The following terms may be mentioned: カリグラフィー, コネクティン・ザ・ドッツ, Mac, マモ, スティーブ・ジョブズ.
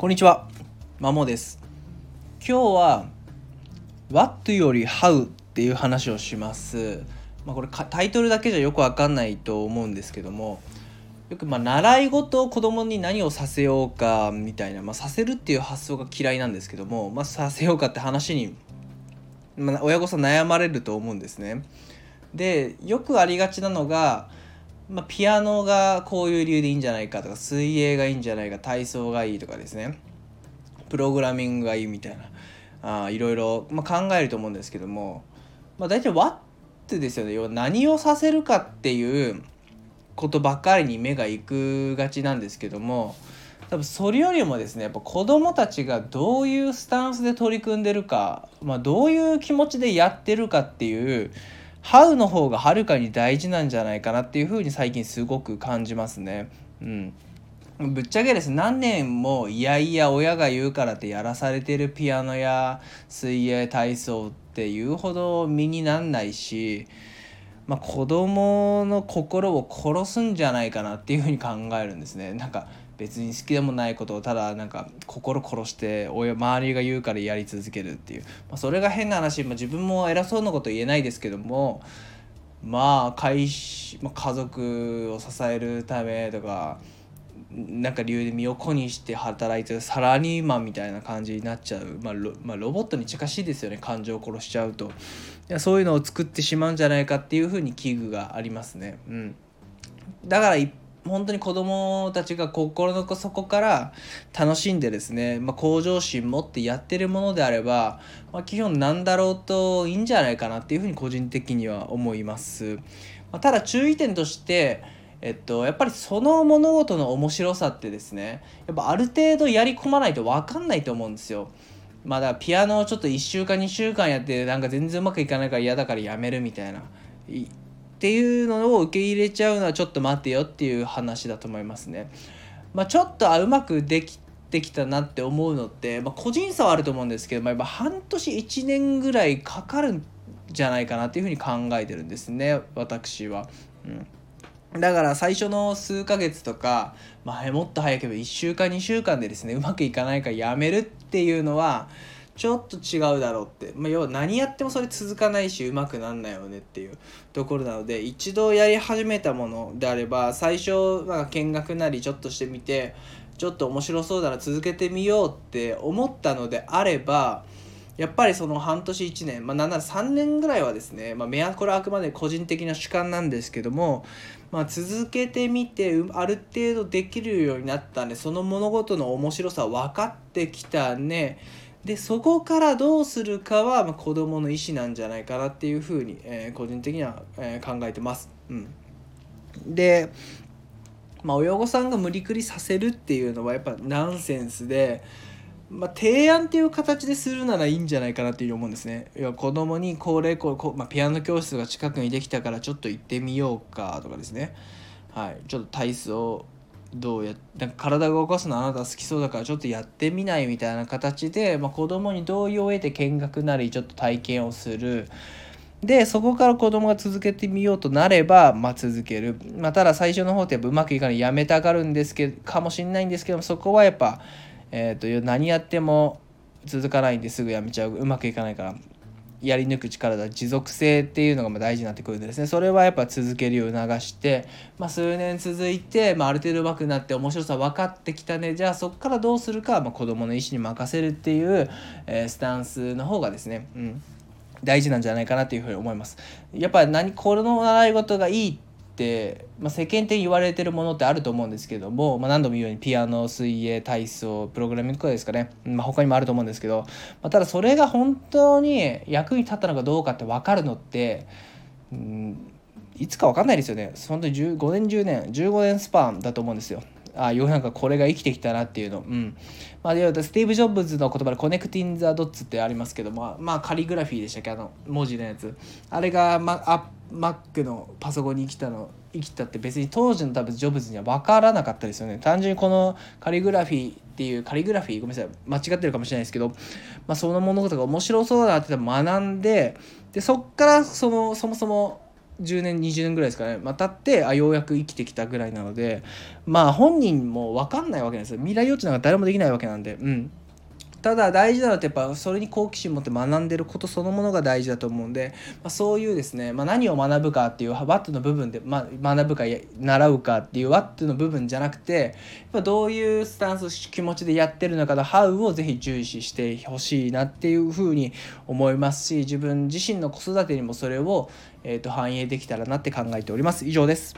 こんにちは、マモです。今日は What より How っていう話をします。これタイトルだけじゃよく分かんないと思うんですけども、よく習い事を子供に何をさせようかみたいな、させるっていう発想が嫌いなんですけども、させようかって話に、親御さん悩まれると思うんですね。で、よくありがちなのがピアノがこういう理由でいいんじゃないかとか、水泳がいいんじゃないか、体操がいいとかですね、プログラミングがいいみたいな、いろいろ考えると思うんですけども、大体 What ですよね。要は何をさせるかっていうことばっかりに目が行くがちなんですけども、多分それよりもですね、やっぱ子どもたちがどういうスタンスで取り組んでるか、どういう気持ちでやってるかっていうHow の方がはるかに大事なんじゃないかなっていうふうに最近すごく感じますね。ぶっちゃけですね、何年もいやいや親が言うからってやらされてるピアノや水泳、体操っていうほど身になんないし、子供の心を殺すんじゃないかなっていうふうに考えるんですね。別に好きでもないことをただ心殺して周りが言うからやり続けるっていう、それが変な話、自分も偉そうなこと言えないですけども、家族を支えるためとか理由で身を粉にして働いてるサラリーマンみたいな感じになっちゃう、ロボットに近しいですよね。感情を殺しちゃうと、そういうのを作ってしまうんじゃないかっていうふうに危惧がありますね。だから本当に子どもたちが心の底から楽しんでですね、向上心持ってやってるものであれば、基本なんだろうといいんじゃないかなっていうふうに個人的には思います。ただ注意点として、やっぱりその物事の面白さってですね、やっぱある程度やり込まないと分かんないと思うんですよ。だからピアノをちょっと1週間2週間やって全然うまくいかないから嫌だからやめるみたいなっていうのを受け入れちゃうのはちょっと待てよっていう話だと思いますね。ちょっとうまくできてきたなって思うのって、個人差はあると思うんですけど、やっぱ半年1年ぐらいかかるんじゃないかなっていうふうに考えてるんですね、私は。だから最初の数ヶ月とか、もっと早ければ1週間2週間でですね、うまくいかないからやめるっていうのはちょっと違うだろうって、要は何やってもそれ続かないしうまくなんないよねっていうところなので、一度やり始めたものであれば最初見学なりちょっとしてみて、ちょっと面白そうだな続けてみようって思ったのであれば、やっぱりその半年1年、なんなら3年ぐらいはですね、これはあくまで個人的な主観なんですけども、続けてみてある程度できるようになったね、その物事の面白さ分かってきたね、でそこからどうするかは、子どもの意思なんじゃないかなっていうふうに、個人的には、考えてます。で、親御さんが無理くりさせるっていうのはやっぱナンセンスで、提案っていう形でするならいいんじゃないかなっていう思うんですね。要は子どもにピアノ教室が近くにできたからちょっと行ってみようかとかですね、ちょっと体操体が動かすのあなた好きそうだからちょっとやってみないみたいな形で、子どもに同意を得て見学なりちょっと体験をする。でそこから子どもが続けてみようとなれば、続ける。ただ最初の方ってうまくいかないやめたがるんですけどかもしれないんですけども、そこはやっぱ、何やっても続かないんですぐやめちゃう、うまくいかないからやり抜く力だ、持続性っていうのが大事になってくるんでですね、それはやっぱ続けるよう促して、数年続いて、ある程度上手くなって面白さ分かってきたね、じゃあそこからどうするか、子どもの意思に任せるっていう、スタンスの方がですね、大事なんじゃないかなというふうに思います。やっぱりこの習い事がいいって、世間的に言われてるものってあると思うんですけども、何度も言うようにピアノ、水泳、体操、プログラミングとかですかね、他にもあると思うんですけど、ただそれが本当に役に立ったのかどうかって分かるのって、いつか分かんないですよね。本当に5年10年15年スパンだと思うんですよ。これが生きてきたなっていうの、スティーブ・ジョブズの言葉でコネクティン・ザ・ドッツってありますけども、カリグラフィーでしたっけ、文字のやつ、あれがMac のパソコンに生きたって別に当時の多分ジョブズには分からなかったですよね。単純にこのカリグラフィーごめんなさい間違ってるかもしれないですけど、その物事が面白そうだなって多分学んで、でそっからそもそも10年20年ぐらいですかね、まあ、経ってようやく生きてきたぐらいなので、まあ本人も分かんないわけなんですよ。未来予知なんか誰もできないわけなんで、うん。ただ大事なのってやっぱそれに好奇心持って学んでることそのものが大事だと思うんで、まあ、そういうですね、まあ、何を学ぶかっていうワットの部分で、まあ、学ぶか習うかっていうワットの部分じゃなくて、やっぱどういうスタンス気持ちでやってるのかのハウをぜひ重視してほしいなっていうふうに思いますし、自分自身の子育てにもそれを反映できたらなって考えております。以上です。